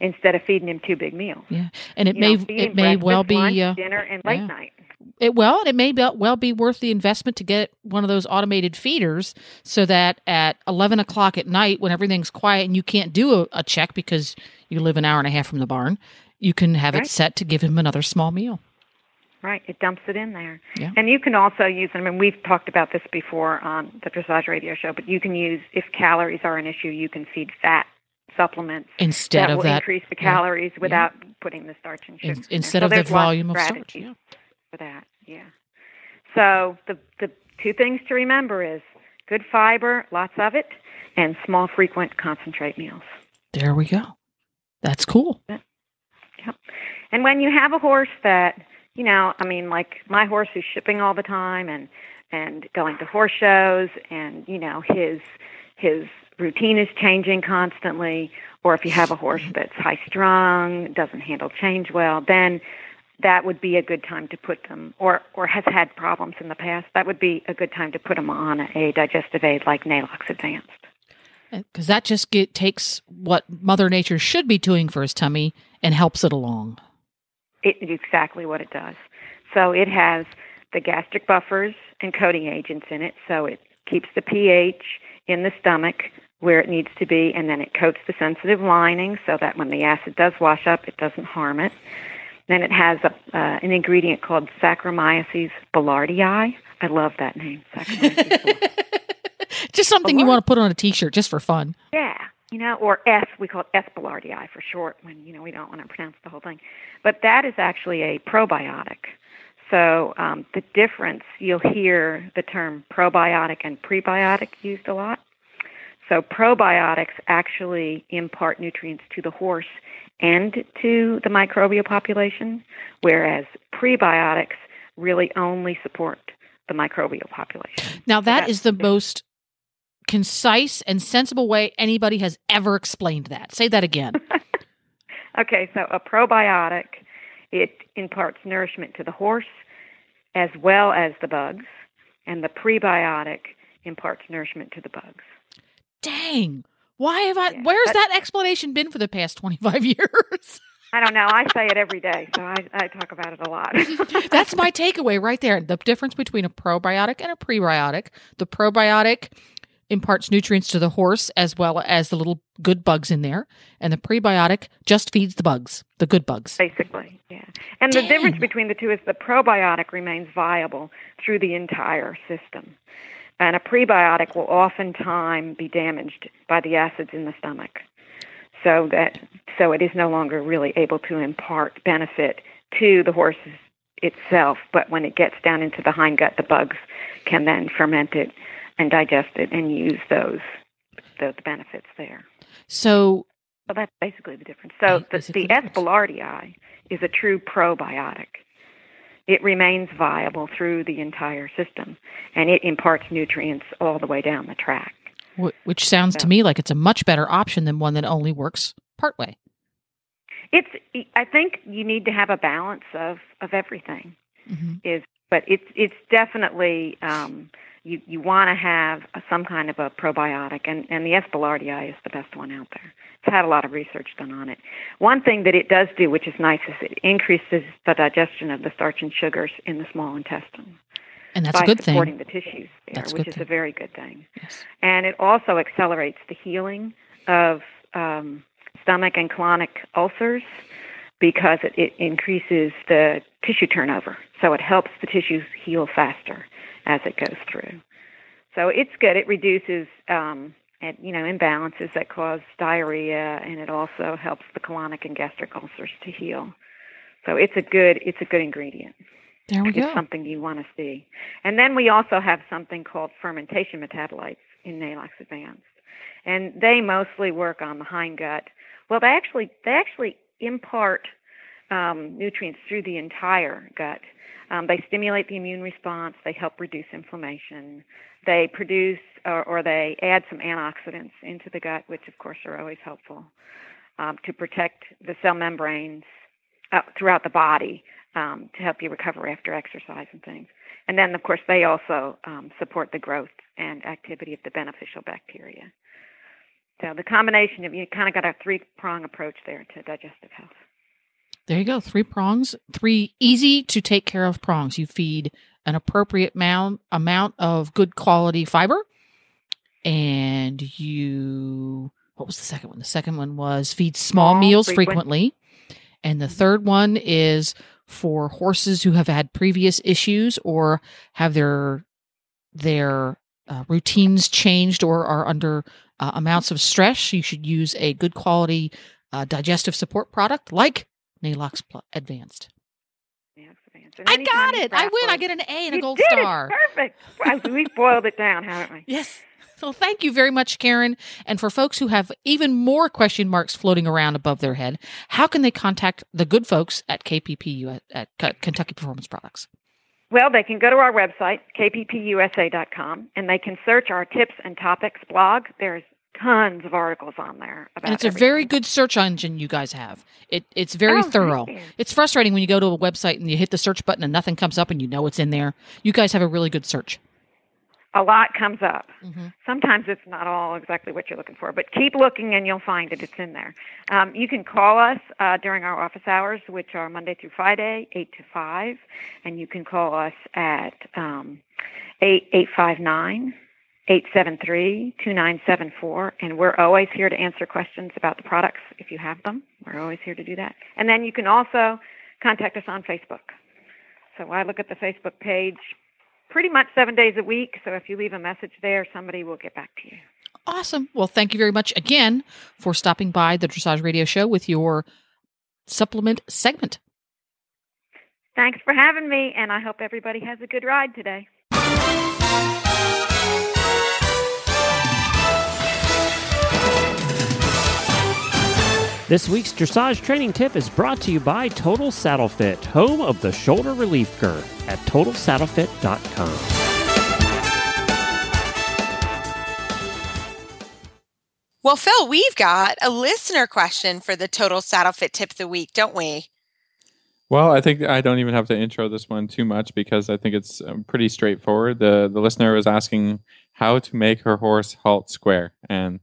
instead of feeding him two big meals. Yeah, and it you may know, it may well be lunch, uh, dinner and late yeah. night. It well, it may be, well be worth the investment to get one of those automated feeders, so that at eleven o'clock at night, when everything's quiet and you can't do a, a check because you live an hour and a half from the barn, you can have right. it set to give him another small meal. Right, it dumps it in there, yeah. and you can also use. I mean, we've talked about this before on the Dressage Radio Show, but you can use, if calories are an issue, you can feed fat supplements instead that of will that increase the calories yeah, without yeah. putting the starch and sugar in, in instead so of the volume of starch. Yeah. For that, yeah. So the the two things to remember is good fiber, lots of it, and small, frequent, concentrate meals. There we go. That's cool. Yeah. Yep. And when you have a horse that, you know, I mean, like my horse who's shipping all the time and, and going to horse shows and, you know, his his routine is changing constantly, or if you have a horse that's high-strung, doesn't handle change well, then that would be a good time to put them, or, or has had problems in the past, that would be a good time to put them on a digestive aid like Nalox Advanced. Because that just get, takes what Mother Nature should be doing for his tummy and helps it along. It's exactly what it does. So it has the gastric buffers and coating agents in it, so it keeps the pH in the stomach where it needs to be, and then it coats the sensitive lining so that when the acid does wash up, it doesn't harm it. Then it has a, uh, an ingredient called Saccharomyces boulardii. I love that name, Saccharomyces. Just something Ballard- you want to put on a T-shirt just for fun. Yeah, you know, or S, we call it S. boulardii for short when, you know, we don't want to pronounce the whole thing. But that is actually a probiotic. So um, the difference, you'll hear the term probiotic and prebiotic used a lot. So probiotics actually impart nutrients to the horse and to the microbial population, whereas prebiotics really only support the microbial population. Now that so is the most concise and sensible way anybody has ever explained that. Say that again. Okay, so a probiotic, it imparts nourishment to the horse as well as the bugs, and the prebiotic imparts nourishment to the bugs. Dang. Why have I, yeah, where's that explanation been for the past twenty-five years? I don't know. I say it every day, so I, I talk about it a lot. That's my takeaway right there. The difference between a probiotic and a prebiotic. The probiotic imparts nutrients to the horse as well as the little good bugs in there, and the prebiotic just feeds the bugs, the good bugs. Basically, yeah. And Dang. The difference between the two is the probiotic remains viable through the entire system. And a prebiotic will oftentimes be damaged by the acids in the stomach, so that so it is no longer really able to impart benefit to the horse itself. But when it gets down into the hindgut, the bugs can then ferment it and digest it and use those those benefits there. So, so that's basically the difference. So the, the S. boulardii is a true probiotic. It remains viable through the entire system, and it imparts nutrients all the way down the track. Which sounds so, to me like it's a much better option than one that only works partway. It's. I think you need to have a balance of, of everything. Mm-hmm. Is but it's it's definitely um, you you want to have a, some kind of a probiotic, and, and the S. boulardii is the best one out there. It's had a lot of research done on it. One thing that it does do, which is nice, is it increases the digestion of the starch and sugars in the small intestine. And that's a good thing. By supporting the tissues there, which is a very good thing. Yes. And it also accelerates the healing of um, stomach and colonic ulcers because it, it increases the tissue turnover. So it helps the tissues heal faster as it goes through. So it's good. It reduces... Um, And, you know, imbalances that cause diarrhea, and it also helps the colonic and gastric ulcers to heal. So it's a good, it's a good ingredient. There we it's go. It's something you want to see. And then we also have something called fermentation metabolites in Nalox Advanced, and they mostly work on the hindgut. Well, they actually they actually impart um, nutrients through the entire gut. Um, they stimulate the immune response. They help reduce inflammation. They produce or, or they add some antioxidants into the gut, which, of course, are always helpful um, to protect the cell membranes uh, throughout the body um, to help you recover after exercise and things. And then, of course, they also um, support the growth and activity of the beneficial bacteria. So the combination of, you kind of got a three-prong approach there to digestive health. There you go. Three prongs, three easy to take care of prongs. You feed an appropriate amount, amount of good quality fiber. And you, what was the second one? The second one was feed small, small meals frequent. frequently. And the third one is for horses who have had previous issues or have their, their uh, routines changed or are under uh, amounts of stress. You should use a good quality uh, digestive support product like Nalox Advanced. Yeah, experience. And I got it. I win. I get an A and a gold star. It. Perfect. We've boiled it down, haven't we? Yes. Well, thank you very much, Karen. And for folks who have even more question marks floating around above their head, how can they contact the good folks at K P P U at Kentucky Performance Products? Well, they can go to our website, K P P U S A dot com, and they can search our tips and topics blog. There's tons of articles on there about. And it's everything. A very good search engine you guys have. It it's very oh, thorough. It's frustrating when you go to a website and you hit the search button and nothing comes up and you know it's in there. You guys have a really good search. A lot comes up. Mm-hmm. Sometimes it's not all exactly what you're looking for, but keep looking and you'll find it. It's in there. Um, you can call us uh, during our office hours, which are Monday through Friday, eight to five, and you can call us at um, eight five nine, eight seven three, two nine seven four, and we're always here to answer questions about the products if you have them. We're always here to do that. And then you can also contact us on Facebook. So I look at the Facebook page pretty much seven days a week. So if you leave a message there, somebody will get back to you. Awesome. Well, thank you very much again for stopping by the Dressage Radio Show with your supplement segment. Thanks for having me, and I hope everybody has a good ride today. This week's dressage training tip is brought to you by Total Saddle Fit, home of the shoulder relief girth at total saddle fit dot com. Well, Phil, we've got a listener question for the Total Saddle Fit tip of the week, don't we? Well, I think I don't even have to intro this one too much because I think it's pretty straightforward. The, the listener was asking how to make her horse halt square, and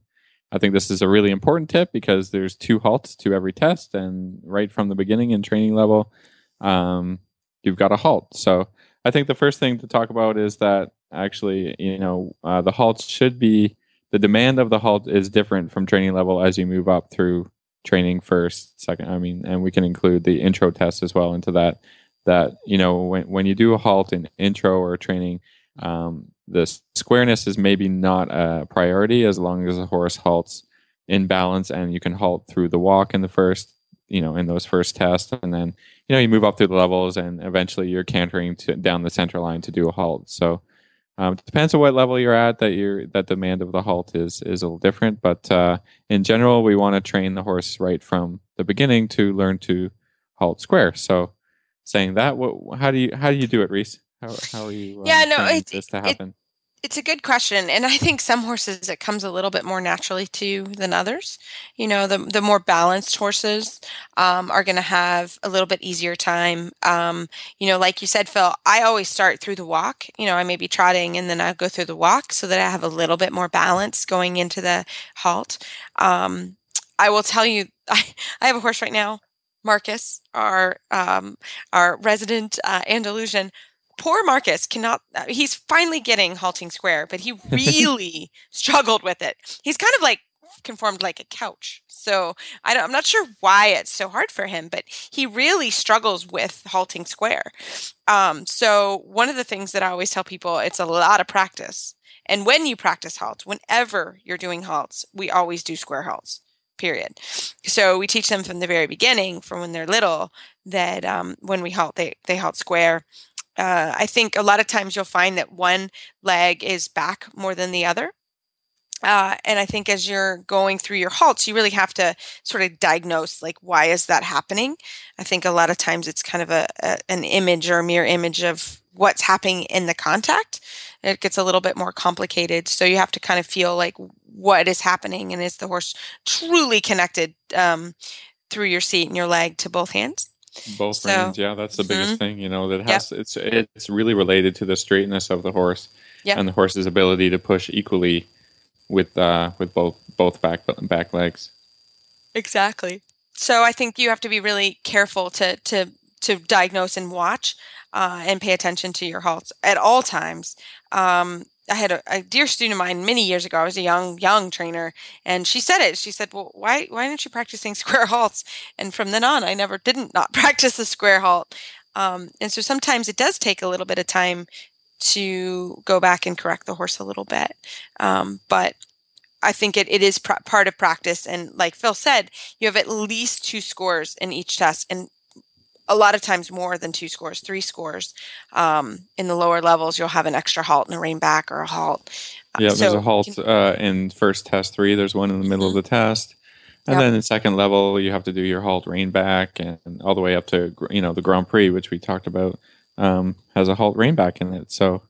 I think this is a really important tip because there's two halts to every test, and right from the beginning in training level, um, you've got a halt. So I think the first thing to talk about is that actually, you know, uh, the halt should be, the demand of the halt is different from training level as you move up through training first, second, I mean, and we can include the intro test as well into that, that, you know, when, when you do a halt in intro or training, um, the squareness is maybe not a priority as long as the horse halts in balance, and you can halt through the walk in the first, you know, in those first tests. And then, you know, you move up through the levels and eventually you're cantering to, down the center line to do a halt. So um, it depends on what level you're at, that your that demand of the halt is, is a little different. But uh, in general, we want to train the horse right from the beginning to learn to halt square. So saying that, what, how do you, how do you do it, Reese? How, how are you? Um, yeah, no, it, this to happen? It, it's a good question, and I think some horses it comes a little bit more naturally to than others. You know, the the more balanced horses um, are going to have a little bit easier time. Um, you know, like you said, Phil, I always start through the walk. You know, I may be trotting, and then I go through the walk so that I have a little bit more balance going into the halt. Um, I will tell you, I, I have a horse right now, Marcus, our um, our resident uh, Andalusian. Poor Marcus cannot, he's finally getting halting square, but he really struggled with it. He's kind of like conformed like a couch. So I don't, I'm not sure why it's so hard for him, but he really struggles with halting square. Um, so one of the things that I always tell people, it's a lot of practice. And when you practice halts, whenever you're doing halts, we always do square halts. Period. So we teach them from the very beginning, from when they're little, that um, when we halt, they, they halt square. Uh, I think a lot of times you'll find that one leg is back more than the other. Uh, and I think as you're going through your halts, you really have to sort of diagnose, like, why is that happening? I think a lot of times it's kind of a, a an image or a mirror image of what's happening in the contact. It gets a little bit more complicated. So you have to kind of feel like what is happening, and is the horse truly connected um, through your seat and your leg to both hands? Both so, reins, yeah, that's the biggest mm-hmm. thing, you know, that has yep. it's it's really related to the straightness of the horse yep. and the horse's ability to push equally with uh with both both back back legs. Exactly. So I think you have to be really careful to to to diagnose and watch uh, and pay attention to your halts at all times. Um, I had a, a dear student of mine many years ago. I was a young, young trainer, and she said it. She said, well, why why aren't you practicing square halts? And from then on, I never didn't not practice the square halt. Um, and so sometimes it does take a little bit of time to go back and correct the horse a little bit. Um, but I think it, it is pr- part of practice. And like Phil said, you have at least two scores in each test. And a lot of times more than two scores, three scores. Um, in the lower levels, you'll have an extra halt and a rein back or a halt. Uh, yeah, so there's a halt can, uh, in first test three. There's one in the middle mm-hmm. of the test. And yep. then in second level, you have to do your halt, rein back, and, and all the way up to, you know, the Grand Prix, which we talked about, um, has a halt, rein back in it. So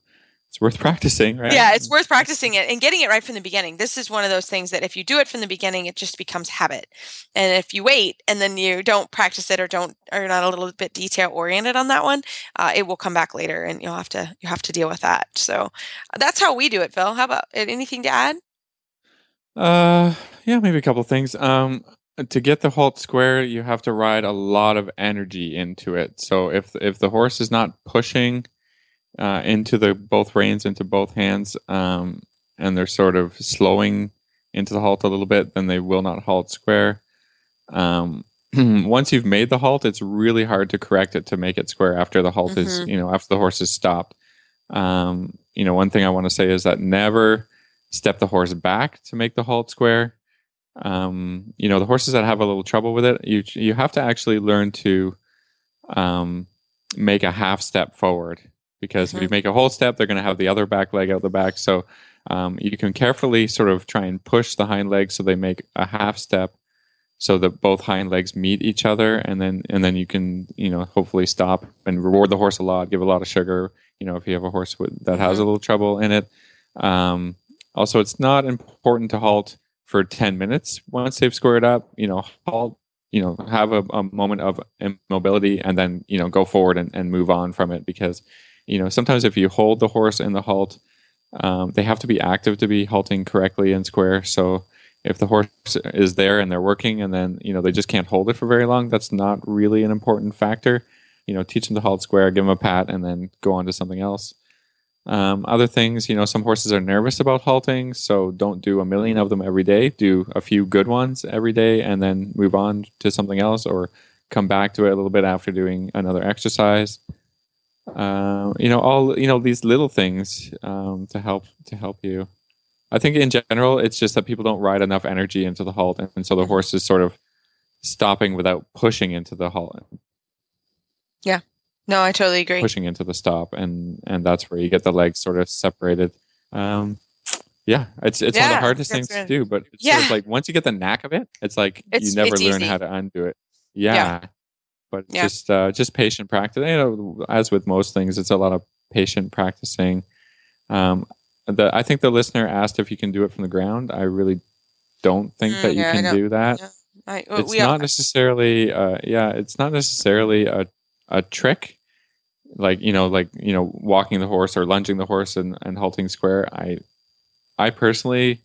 it's worth practicing, right? Yeah, it's worth practicing it and getting it right from the beginning. This is one of those things that if you do it from the beginning, it just becomes habit. And if you wait and then you don't practice it or don't, or you're not a little bit detail oriented on that one, uh, it will come back later, and you'll have to you have to deal with that. So that's how we do it, Phil. How about anything to add? Uh, yeah, maybe a couple of things. Um, to get the halt square, you have to ride a lot of energy into it. So if if the horse is not pushing uh, into the both reins, into both hands, um, and they're sort of slowing into the halt a little bit, then they will not halt square. Um, once you've made the halt, it's really hard to correct it to make it square after the halt mm-hmm. is, you know, after the horse is stopped. Um, you know, one thing I want to say is that never step the horse back to make the halt square. Um, you know, the horses that have a little trouble with it, you you have to actually learn to um, make a half step forward, because mm-hmm. if you make a whole step, they're going to have the other back leg out the back. So um, you can carefully sort of try and push the hind leg so they make a half step so that both hind legs meet each other. And then, and then you can, you know, hopefully stop and reward the horse a lot, give a lot of sugar, you know, if you have a horse with, that has a little trouble in it. Um, Also, it's not important to halt for ten minutes once they've squared up. You know, halt, you know, have a, a moment of immobility and then, you know, go forward and, and move on from it. Because, you know, sometimes if you hold the horse in the halt, um, they have to be active to be halting correctly and square. So if the horse is there and they're working and then, you know, they just can't hold it for very long, that's not really an important factor. You know, teach them to halt square, give them a pat, and then go on to something else. Um, other things, you know, some horses are nervous about halting, so don't do a million of them every day. Do a few good ones every day and then move on to something else, or come back to it a little bit after doing another exercise. Uh, you know, all, you know, these little things um, to help to help you. I think in general, it's just that people don't ride enough energy into the halt, and so the horse is sort of stopping without pushing into the halt. Yeah. No, I totally agree. Pushing into the stop, and, and that's where you get the legs sort of separated. Um, yeah, it's it's yeah, one of the hardest things right. to do, but it's yeah. sort of like once you get the knack of it, it's like it's, you never learn easy. how to undo it. Yeah, yeah. but yeah. just uh, just patient practice. You know, as with most things, it's a lot of patient practicing. Um, the I think the listener asked if you can do it from the ground. I really don't think mm, that you yeah, can do that. Yeah. I, well, it's not all, necessarily. Uh, yeah, it's not necessarily a a trick. Like, you know, like, you know, walking the horse or lunging the horse and, and halting square. I, I personally,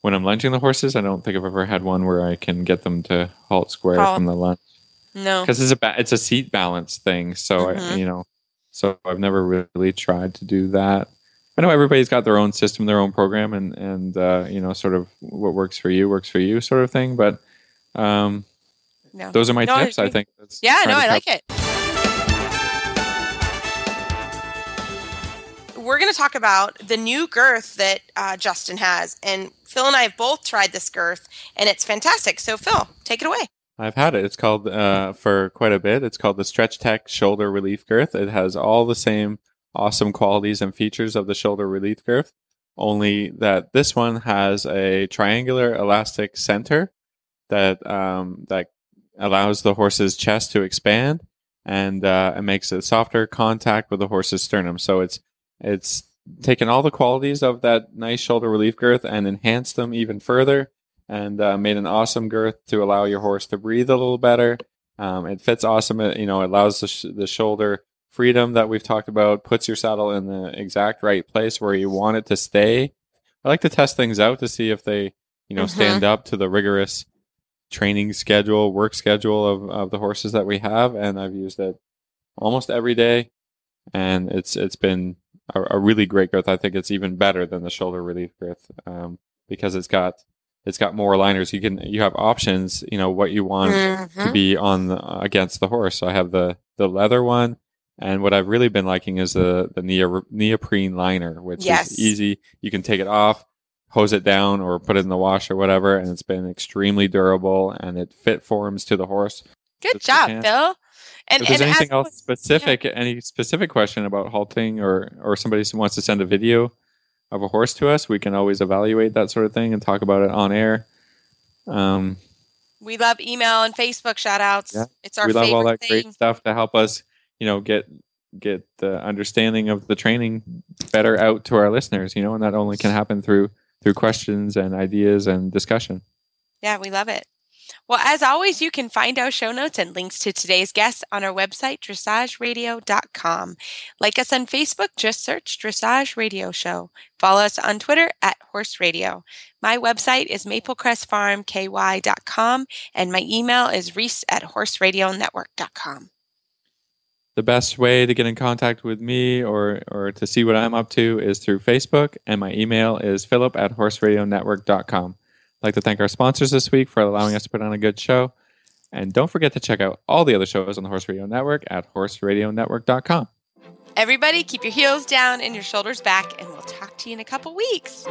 when I'm lunging the horses, I don't think I've ever had one where I can get them to halt square halt. from the lunge. No, because it's a ba- it's a seat balance thing. So mm-hmm. I, you know, so I've never really tried to do that. I know everybody's got their own system, their own program, and and uh, you know, sort of what works for you works for you, sort of thing. But um, no. those are my no, tips. I, I think. That's yeah, no, I like it. We're going to talk about the new girth that uh, Justin has. And Phil and I have both tried this girth, and it's fantastic. So, Phil, take it away. I've had it. It's called, uh, for quite a bit, it's called the Stretch Tech Shoulder Relief Girth. It has all the same awesome qualities and features of the Shoulder Relief Girth, only that this one has a triangular elastic center that um, that allows the horse's chest to expand, and uh, it makes a softer contact with the horse's sternum. So it's It's taken all the qualities of that nice shoulder relief girth and enhanced them even further, and uh, made an awesome girth to allow your horse to breathe a little better. Um, it fits awesome. It, you know, allows the, sh- the shoulder freedom that we've talked about, puts your saddle in the exact right place where you want it to stay. I like to test things out to see if they, you know, mm-hmm. stand up to the rigorous training schedule, work schedule of, of the horses that we have. And I've used it almost every day, and it's it's been a really great girth. I think it's even better than the shoulder relief girth, um, because it's got it's got more aligners. You can you have options. You know what you want mm-hmm. to be on the, against the horse. So I have the, the leather one, and what I've really been liking is the the neoprene liner, which yes. is easy. You can take it off, hose it down, or put it in the wash or whatever, and it's been extremely durable, and it fit forms to the horse. Good job, Phil. And if there's and anything else was, specific, yeah. any specific question about halting, or or somebody who wants to send a video of a horse to us, we can always evaluate that sort of thing and talk about it on air. Um, we love email and Facebook shout outs. Yeah, it's our we favorite love all that thing. Great stuff to help us, you know, get get the understanding of the training better out to our listeners, you know, and that only can happen through through questions and ideas and discussion. Yeah, we love it. Well, as always, you can find our show notes and links to today's guests on our website, dressage radio dot com. Like us on Facebook, just search Dressage Radio Show. Follow us on Twitter at Horse Radio. My website is maple crest farm k y dot com, and my email is reese at horse radio network dot com. The best way to get in contact with me or or to see what I'm up to is through Facebook, and my email is philip at horse radio network dot com. I'd like to thank our sponsors this week for allowing us to put on a good show. And don't forget to check out all the other shows on the Horse Radio Network at horse radio network dot com. Everybody, keep your heels down and your shoulders back, and we'll talk to you in a couple weeks.